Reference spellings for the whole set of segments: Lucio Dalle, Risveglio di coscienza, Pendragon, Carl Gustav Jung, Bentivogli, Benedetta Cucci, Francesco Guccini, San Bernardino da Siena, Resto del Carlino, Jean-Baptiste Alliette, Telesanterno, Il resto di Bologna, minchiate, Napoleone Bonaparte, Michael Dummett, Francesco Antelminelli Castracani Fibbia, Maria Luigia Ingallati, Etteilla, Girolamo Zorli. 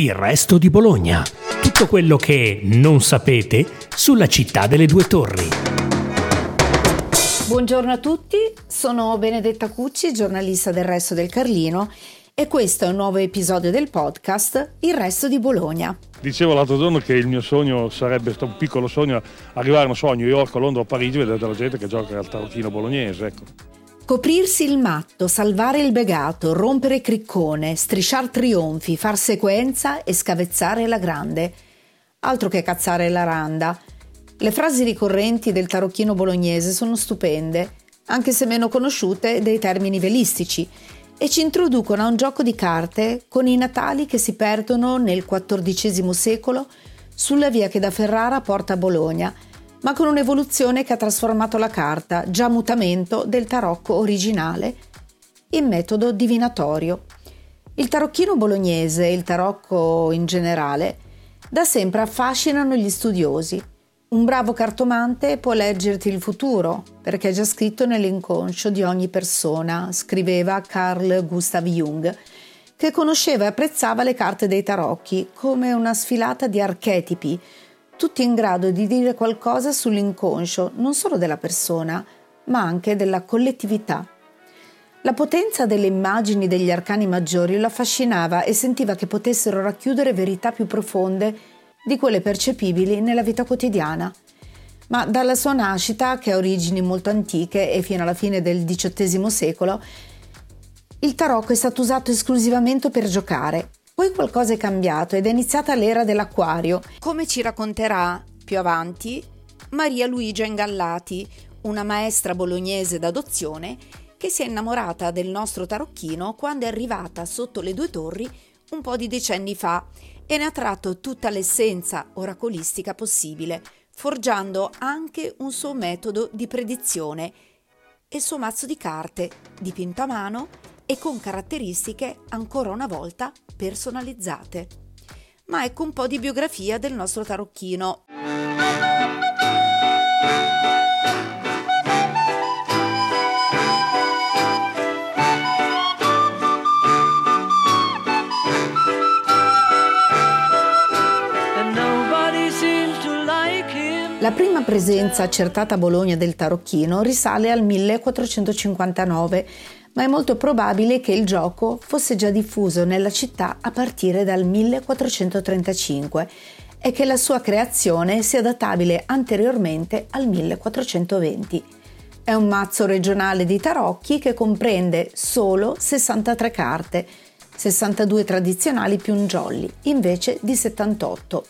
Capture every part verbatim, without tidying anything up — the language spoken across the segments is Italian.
Il resto di Bologna. Tutto quello che non sapete sulla città delle due torri. Buongiorno a tutti, sono Benedetta Cucci, giornalista del Resto del Carlino, e questo è un nuovo episodio del podcast Il resto di Bologna. Dicevo l'altro giorno che il mio sogno sarebbe stato un piccolo sogno, arrivare non so a New York, a Londra o a Parigi e vedere della gente che gioca al tarocchino bolognese, ecco. Coprirsi il matto, salvare il begato, rompere criccone, strisciar trionfi, far sequenza e scavezzare la grande. Altro che cazzare la randa. Le frasi ricorrenti del tarocchino bolognese sono stupende, anche se meno conosciute dei termini velistici, e ci introducono a un gioco di carte con i natali che si perdono nel quattordicesimo secolo sulla via che da Ferrara porta a Bologna, ma con un'evoluzione che ha trasformato la carta, già mutamento del tarocco originale, in metodo divinatorio. Il tarocchino bolognese e il tarocco in generale da sempre affascinano gli studiosi. Un bravo cartomante può leggerti il futuro, perché è già scritto nell'inconscio di ogni persona, scriveva Carl Gustav Jung, che conosceva e apprezzava le carte dei tarocchi come una sfilata di archetipi, tutti in grado di dire qualcosa sull'inconscio non solo della persona, ma anche della collettività. La potenza delle immagini degli arcani maggiori lo affascinava e sentiva che potessero racchiudere verità più profonde di quelle percepibili nella vita quotidiana. Ma dalla sua nascita, che ha origini molto antiche e fino alla fine del diciottesimo secolo, il tarocco è stato usato esclusivamente per giocare. Poi qualcosa è cambiato ed è iniziata l'era dell'acquario, come ci racconterà più avanti Maria Luigia Ingallati, una maestra bolognese d'adozione che si è innamorata del nostro tarocchino quando è arrivata sotto le due torri un po' di decenni fa, e ne ha tratto tutta l'essenza oracolistica possibile, forgiando anche un suo metodo di predizione e il suo mazzo di carte, dipinto a mano e con caratteristiche ancora una volta personalizzate. Ma ecco un po' di biografia del nostro tarocchino. La prima presenza accertata a Bologna del tarocchino risale al millequattrocentocinquantanove, ma è molto probabile che il gioco fosse già diffuso nella città a partire dal millequattrocentotrentacinque e che la sua creazione sia databile anteriormente al millequattrocentoventi. È un mazzo regionale di tarocchi che comprende solo sessantatré carte, sessantadue tradizionali più un jolly, invece di settantotto.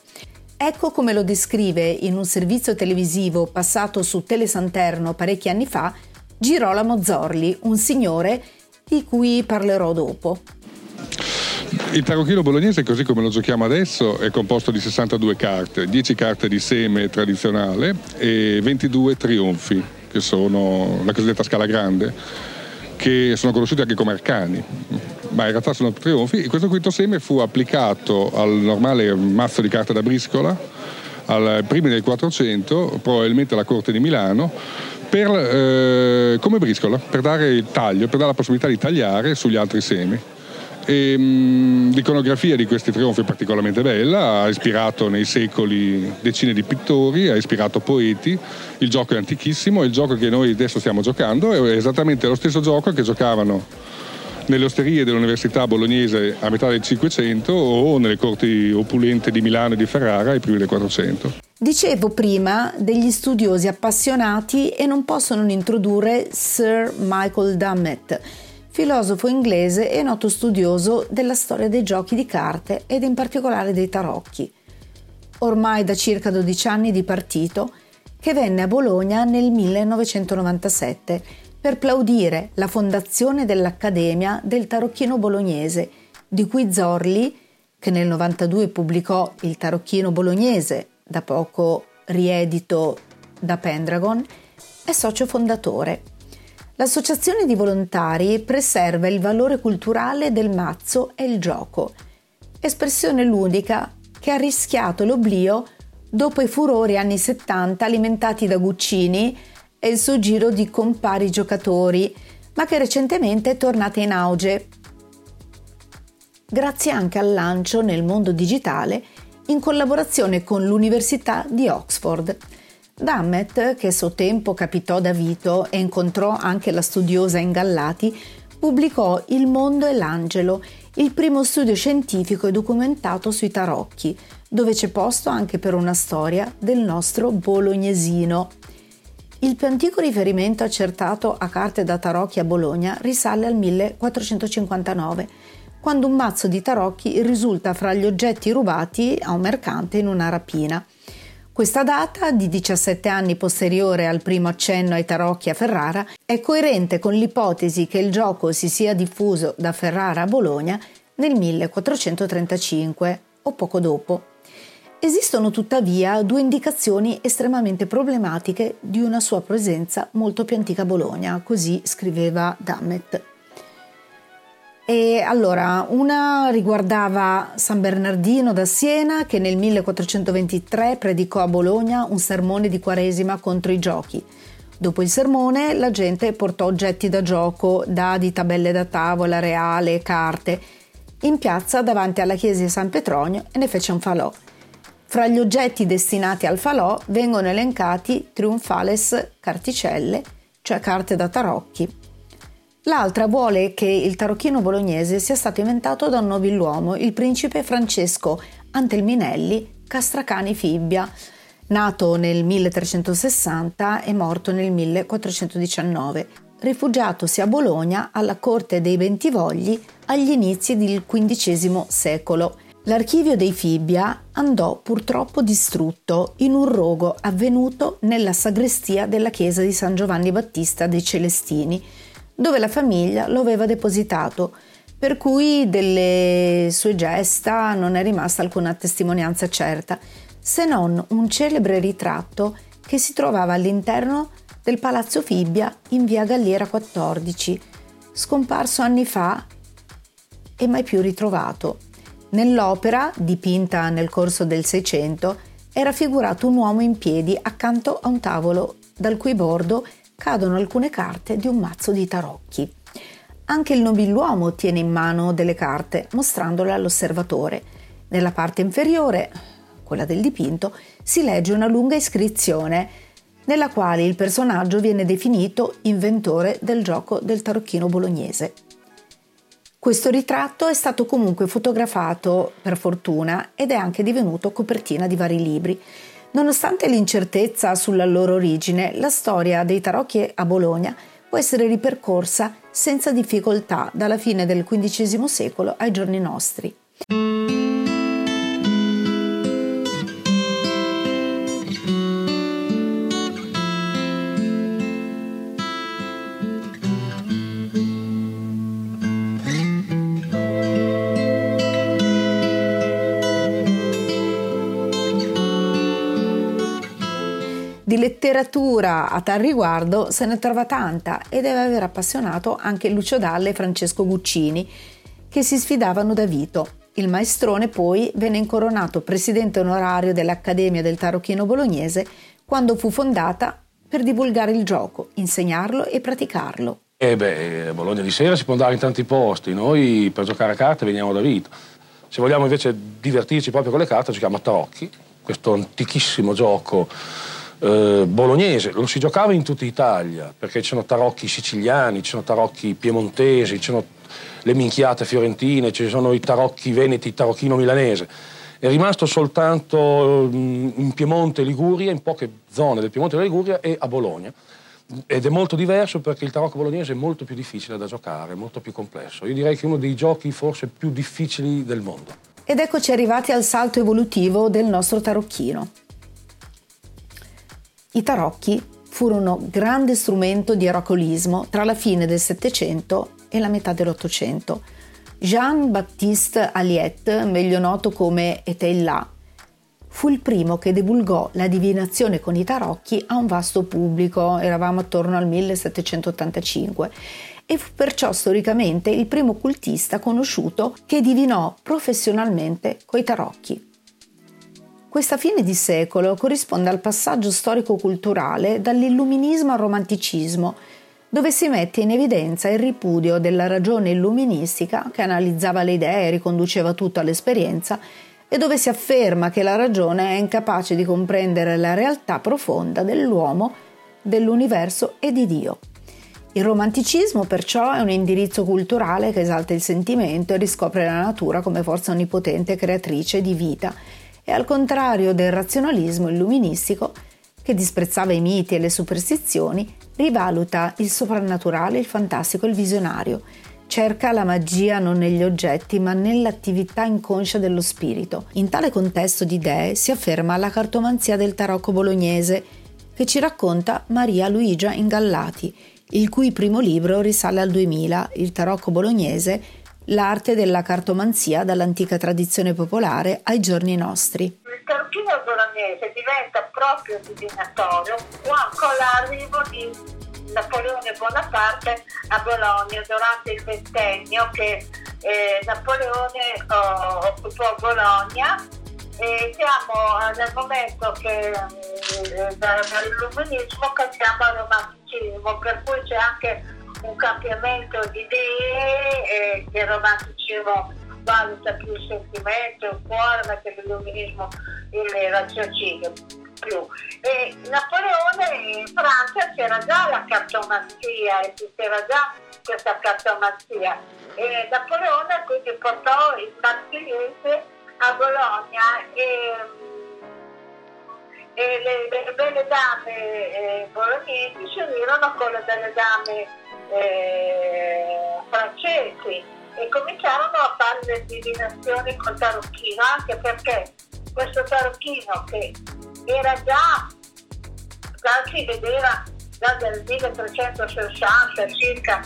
Ecco come lo descrive in un servizio televisivo passato su Telesanterno parecchi anni fa Girolamo Zorli, un signore di cui parlerò dopo. Il tarocchino bolognese, così come lo giochiamo adesso, è composto di sessantadue carte, dieci carte di seme tradizionale e ventidue trionfi, che sono la cosiddetta scala grande, che sono conosciuti anche come arcani, ma in realtà sono trionfi. Questo quinto seme fu applicato al normale mazzo di carte da briscola al primi del quattrocento, probabilmente alla corte di Milano, per, eh, come briscola, per dare il taglio, per dare la possibilità di tagliare sugli altri semi. E, mh, l'iconografia di questi trionfi è particolarmente bella, ha ispirato nei secoli decine di pittori, ha ispirato poeti. Il gioco è antichissimo, il gioco che noi adesso stiamo giocando è esattamente lo stesso gioco che giocavano nelle osterie dell'università bolognese a metà del Cinquecento o nelle corti opulente di Milano e di Ferrara ai primi del Quattrocento. Dicevo prima degli studiosi appassionati e non posso non introdurre Sir Michael Dummett, filosofo inglese e noto studioso della storia dei giochi di carte ed in particolare dei tarocchi, ormai da circa dodici anni di partito, che venne a Bologna nel millenovecentonovantasette per plaudire la fondazione dell'Accademia del Tarocchino Bolognese, di cui Zorli, che nel novantadue pubblicò Il Tarocchino Bolognese, da poco riedito da Pendragon, è socio fondatore. L'associazione di volontari preserva il valore culturale del mazzo e il gioco, espressione ludica che ha rischiato l'oblio dopo i furori anni settanta alimentati da Guccini e il suo giro di compari giocatori, ma che recentemente è tornata in auge. grazie anche al lancio nel mondo digitale in collaborazione con l'Università di Oxford. Dummett, che a suo tempo capitò da Vito e incontrò anche la studiosa Ingallati, pubblicò Il mondo e l'angelo, il primo studio scientifico e documentato sui tarocchi, dove c'è posto anche per una storia del nostro bolognesino. Il più antico riferimento accertato a carte da tarocchi a Bologna risale al millequattrocentocinquantanove, quando un mazzo di tarocchi risulta fra gli oggetti rubati a un mercante in una rapina. Questa data, di diciassette anni posteriore al primo accenno ai tarocchi a Ferrara, è coerente con l'ipotesi che il gioco si sia diffuso da Ferrara a Bologna nel millequattrocentotrentacinque o poco dopo. Esistono tuttavia due indicazioni estremamente problematiche di una sua presenza molto più antica a Bologna, così scriveva Dummett. E allora, una riguardava San Bernardino da Siena, che nel millequattrocentoventitré predicò a Bologna un sermone di Quaresima contro i giochi. Dopo il sermone la gente portò oggetti da gioco, dadi, tabelle da tavola, reale, carte, in piazza davanti alla chiesa di San Petronio e ne fece un falò. Fra gli oggetti destinati al falò vengono elencati triunfales carticelle, cioè carte da tarocchi. L'altra vuole che il tarocchino bolognese sia stato inventato da un nobiluomo, il principe Francesco Antelminelli Castracani Fibbia, nato nel milletrecentosessanta e morto nel millequattrocentodiciannove, rifugiatosi a Bologna alla corte dei Bentivogli agli inizi del quindicesimo secolo. L'archivio dei Fibbia andò purtroppo distrutto in un rogo avvenuto nella sagrestia della chiesa di San Giovanni Battista dei Celestini, dove la famiglia lo aveva depositato, per cui delle sue gesta non è rimasta alcuna testimonianza certa, se non un celebre ritratto che si trovava all'interno del Palazzo Fibbia in via Galliera quattordici, scomparso anni fa e mai più ritrovato. Nell'opera, dipinta nel corso del Seicento, è raffigurato un uomo in piedi accanto a un tavolo dal cui bordo cadono alcune carte di un mazzo di tarocchi. Anche il nobiluomo tiene in mano delle carte, mostrandole all'osservatore. Nella parte inferiore, quella del dipinto, si legge una lunga iscrizione, nella quale il personaggio viene definito inventore del gioco del tarocchino bolognese. Questo ritratto è stato comunque fotografato, per fortuna, ed è anche divenuto copertina di vari libri. Nonostante l'incertezza sulla loro origine, la storia dei tarocchi a Bologna può essere ripercorsa senza difficoltà dalla fine del quindicesimo secolo ai giorni nostri. Di letteratura a tal riguardo se ne trova tanta e deve aver appassionato anche Lucio Dalle e Francesco Guccini, che si sfidavano da Vito. Il maestrone poi venne incoronato presidente onorario dell'Accademia del Tarocchino Bolognese quando fu fondata per divulgare il gioco, insegnarlo e praticarlo. E beh, a Bologna di sera si può andare in tanti posti, noi per giocare a carte veniamo da Vito. Se vogliamo invece divertirci proprio con le carte, si chiama Tarocchi, questo antichissimo gioco Eh, bolognese. Lo si giocava in tutta Italia, perché ci sono tarocchi siciliani, ci sono tarocchi piemontesi, ci sono le minchiate fiorentine, ci sono i tarocchi veneti, il tarocchino milanese. È rimasto soltanto in Piemonte e Liguria, in poche zone del Piemonte e della Liguria e a Bologna. Ed è molto diverso perché il tarocco bolognese è molto più difficile da giocare, molto più complesso. Io direi che è uno dei giochi forse più difficili del mondo. Ed eccoci arrivati al salto evolutivo del nostro tarocchino. I tarocchi furono grande strumento di oracolismo tra la fine del Settecento e la metà dell'Ottocento. Jean-Baptiste Alliette, meglio noto come Etteilla, fu il primo che divulgò la divinazione con i tarocchi a un vasto pubblico, eravamo attorno al millesettecentottantacinque, e fu perciò storicamente il primo cultista conosciuto che divinò professionalmente coi tarocchi. Questa fine di secolo corrisponde al passaggio storico-culturale dall'illuminismo al romanticismo, dove si mette in evidenza il ripudio della ragione illuministica che analizzava le idee e riconduceva tutto all'esperienza, e dove si afferma che la ragione è incapace di comprendere la realtà profonda dell'uomo, dell'universo e di Dio. Il romanticismo, perciò, è un indirizzo culturale che esalta il sentimento e riscopre la natura come forza onnipotente creatrice di vita, e al contrario del razionalismo illuministico, che disprezzava i miti e le superstizioni, rivaluta il soprannaturale, il fantastico e il visionario. Cerca la magia non negli oggetti, ma nell'attività inconscia dello spirito. In tale contesto di idee si afferma la cartomanzia del tarocco bolognese, che ci racconta Maria Luigia Ingallati, il cui primo libro risale al duemila, Il tarocco bolognese, l'arte della cartomanzia dall'antica tradizione popolare ai giorni nostri. Il tarocchino bolognese diventa proprio divinatorio con l'arrivo di Napoleone Bonaparte a Bologna durante il ventennio che eh, Napoleone oh, occupò Bologna, e siamo nel momento che eh, dall'illuminismo cambiamo al romanticismo, per cui c'è anche un cambiamento di idee, e il romanticismo valuta più il sentimento, il cuore, mentre l'illuminismo il raziocinio più. E Napoleone in Francia c'era già la cartomanzia, esisteva già questa cartomanzia, e Napoleone quindi portò il martigliese a Bologna, e e le, le belle dame eh, bolognesi si unirono con le belle dame eh, francesi e cominciarono a fare le divinazioni col tarocchino, anche perché questo tarocchino che era già, già si vedeva già dal milletrecentosessanta circa,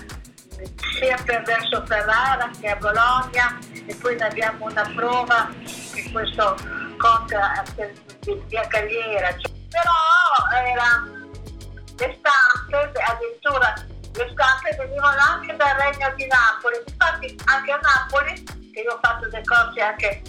sia per verso Ferrara che a Bologna, e poi ne abbiamo una prova di questo conte via Cagliera, però era, le stampe, addirittura le stampe venivano anche dal Regno di Napoli, infatti anche a Napoli, che io ho fatto dei corsi anche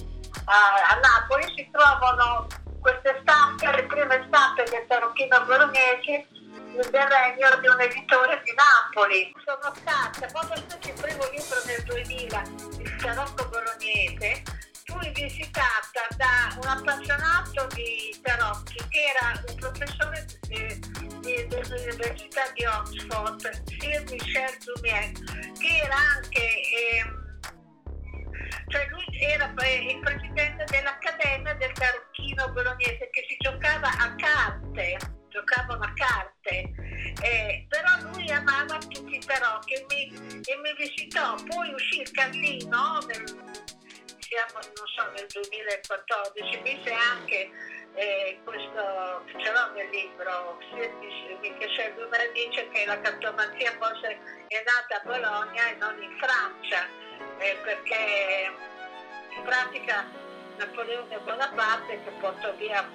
a, a Napoli, si trovano queste stampe, le prime stampe del tarocchino bolognese del regno di un editore di Napoli. Sono stata, quando ho scritto il primo libro nel duemila, Il tarocco bolognese, fui visitata da un appassionato di tarocchi che era un professore dell'Università di Oxford, Sir Michel Dummett, che era anche eh, cioè lui era il presidente dell'Accademia del Tarocchino Bolognese, che si giocava a carte, giocavano a carte, eh, però lui amava tutti i tarocchi e mi, e mi visitò. Poi uscì il Carlino, nel, siamo non so, nel duemilaquattordici, mise anche eh, questo, ce l'ho nel libro, che lui dice che la cartomanzia forse è nata a Bologna e non in Francia. Eh, perché in pratica Napoleone Bonaparte, che portò via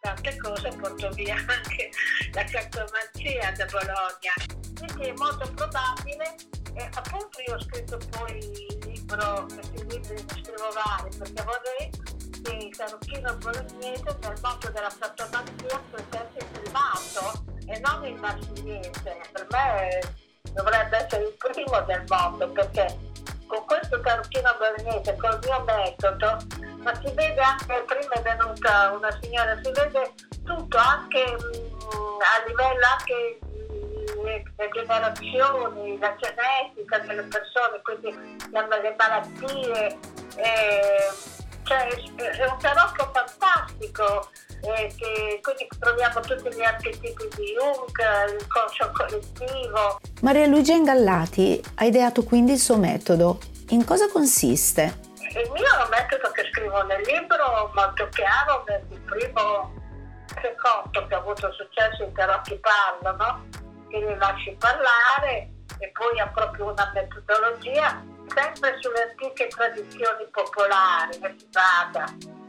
tante cose, portò via anche la cartomanzia da Bologna, quindi è molto probabile. Eh, appunto io ho scritto poi il libro, questi libri di scrivo vari, perché vorrei che il tarocchino bolognese nel mondo della cartomanzia fosse filmato e non il marsigliese. Per me eh, dovrebbe essere il primo del mondo, perché con questo tarocchino bolognese, col mio metodo, ma si vede anche, prima è venuta una signora, si vede tutto, anche mh, a livello anche mh, le, le generazioni, la genetica delle persone, quindi la, le malattie, eh, cioè è un tarocco fantastico, eh, che, quindi troviamo tutti gli archetipi di Jung, il conscio collettivo. Maria Luigia Ingallati ha ideato quindi il suo metodo. In cosa consiste? Il mio è un metodo che scrivo nel libro, molto chiaro, nel primo racconto che ha avuto successo in Tarocchi parlano, che li lasci parlare, e poi ha proprio una metodologia sempre sulle antiche tradizioni popolari, che si basa,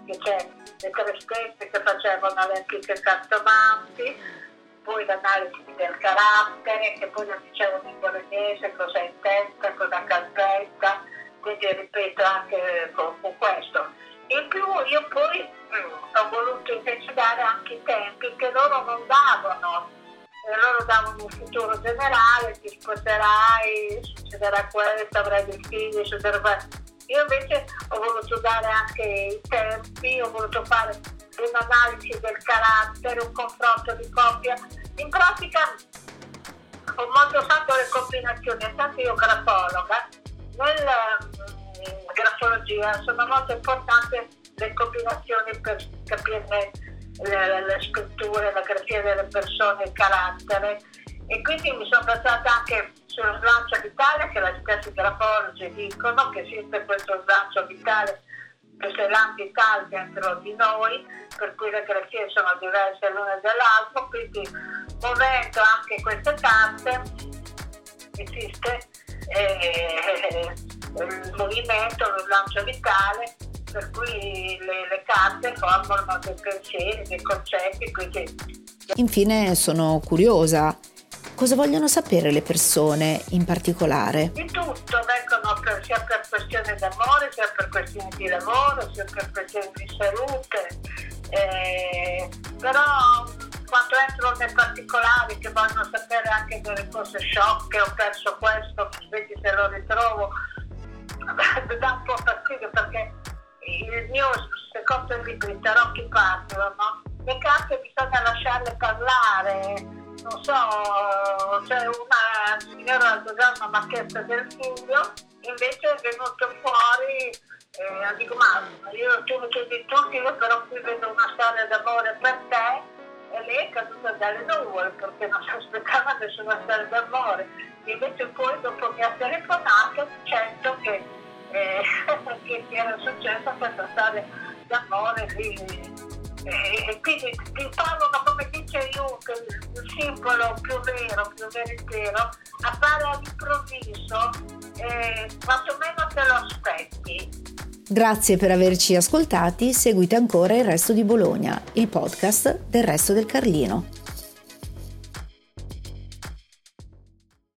che c'è le crestette che facevano le antiche cartomanti, poi l'analisi del carattere, che poi lo dicevano in bolognese, cosa intenta, cosa calpesta, quindi ripeto anche con, con questo. In più io poi mh, ho voluto invece dare anche i tempi che loro non davano, loro davano un futuro generale, ti sposerai, succederà questo, avrai dei figli, eccetera. Io invece ho voluto dare anche i tempi, ho voluto fare un'analisi del carattere, un confronto di coppia. In pratica ho molto fatto le combinazioni, essendo io grafologa, nella grafologia sono molto importanti le combinazioni per capirne le, le scritture, la grafia delle persone, il carattere, e quindi mi sono basata anche sullo slancio vitale, che la stessa grafologi dicono che esiste questo slancio vitale, queste lampi vitali dentro di noi, per cui le grafie sono diverse l'una dall'altra, quindi muovendo anche queste carte esiste eh, il movimento, lo slancio vitale, per cui le, le carte formano dei pensieri, dei concetti, quindi... Infine sono curiosa, cosa vogliono sapere le persone in particolare? Di tutto, vengono per, sia per questioni d'amore, sia per questioni di lavoro, sia per questioni di salute, eh, però quando entrano nei particolari che vogliono sapere anche delle cose sciocche, ho perso questo, vedi se lo ritrovo, dà un po' fastidio perché il mio secondo libro, i tarocchi parlano, no? Le carte bisogna lasciarle parlare, non so, cioè una signora l'altro giorno mi ha chiesto del figlio, invece è venuto fuori, eh, dico ma io tu mi chiedi tutti, io però qui vedo una storia d'amore per te, e lei è caduta dalle nuvole perché non si aspettava nessuna storia d'amore, invece poi dopo mi ha telefonato dicendo che che era successa questa storia d'amore lì, e quindi ti parlano, come dice Jung, il simbolo più vero, più veritiero appare all'improvviso, eh, quanto meno te lo aspetti. Grazie per averci ascoltati, seguite ancora Il Resto di Bologna, il podcast del Resto del Carlino.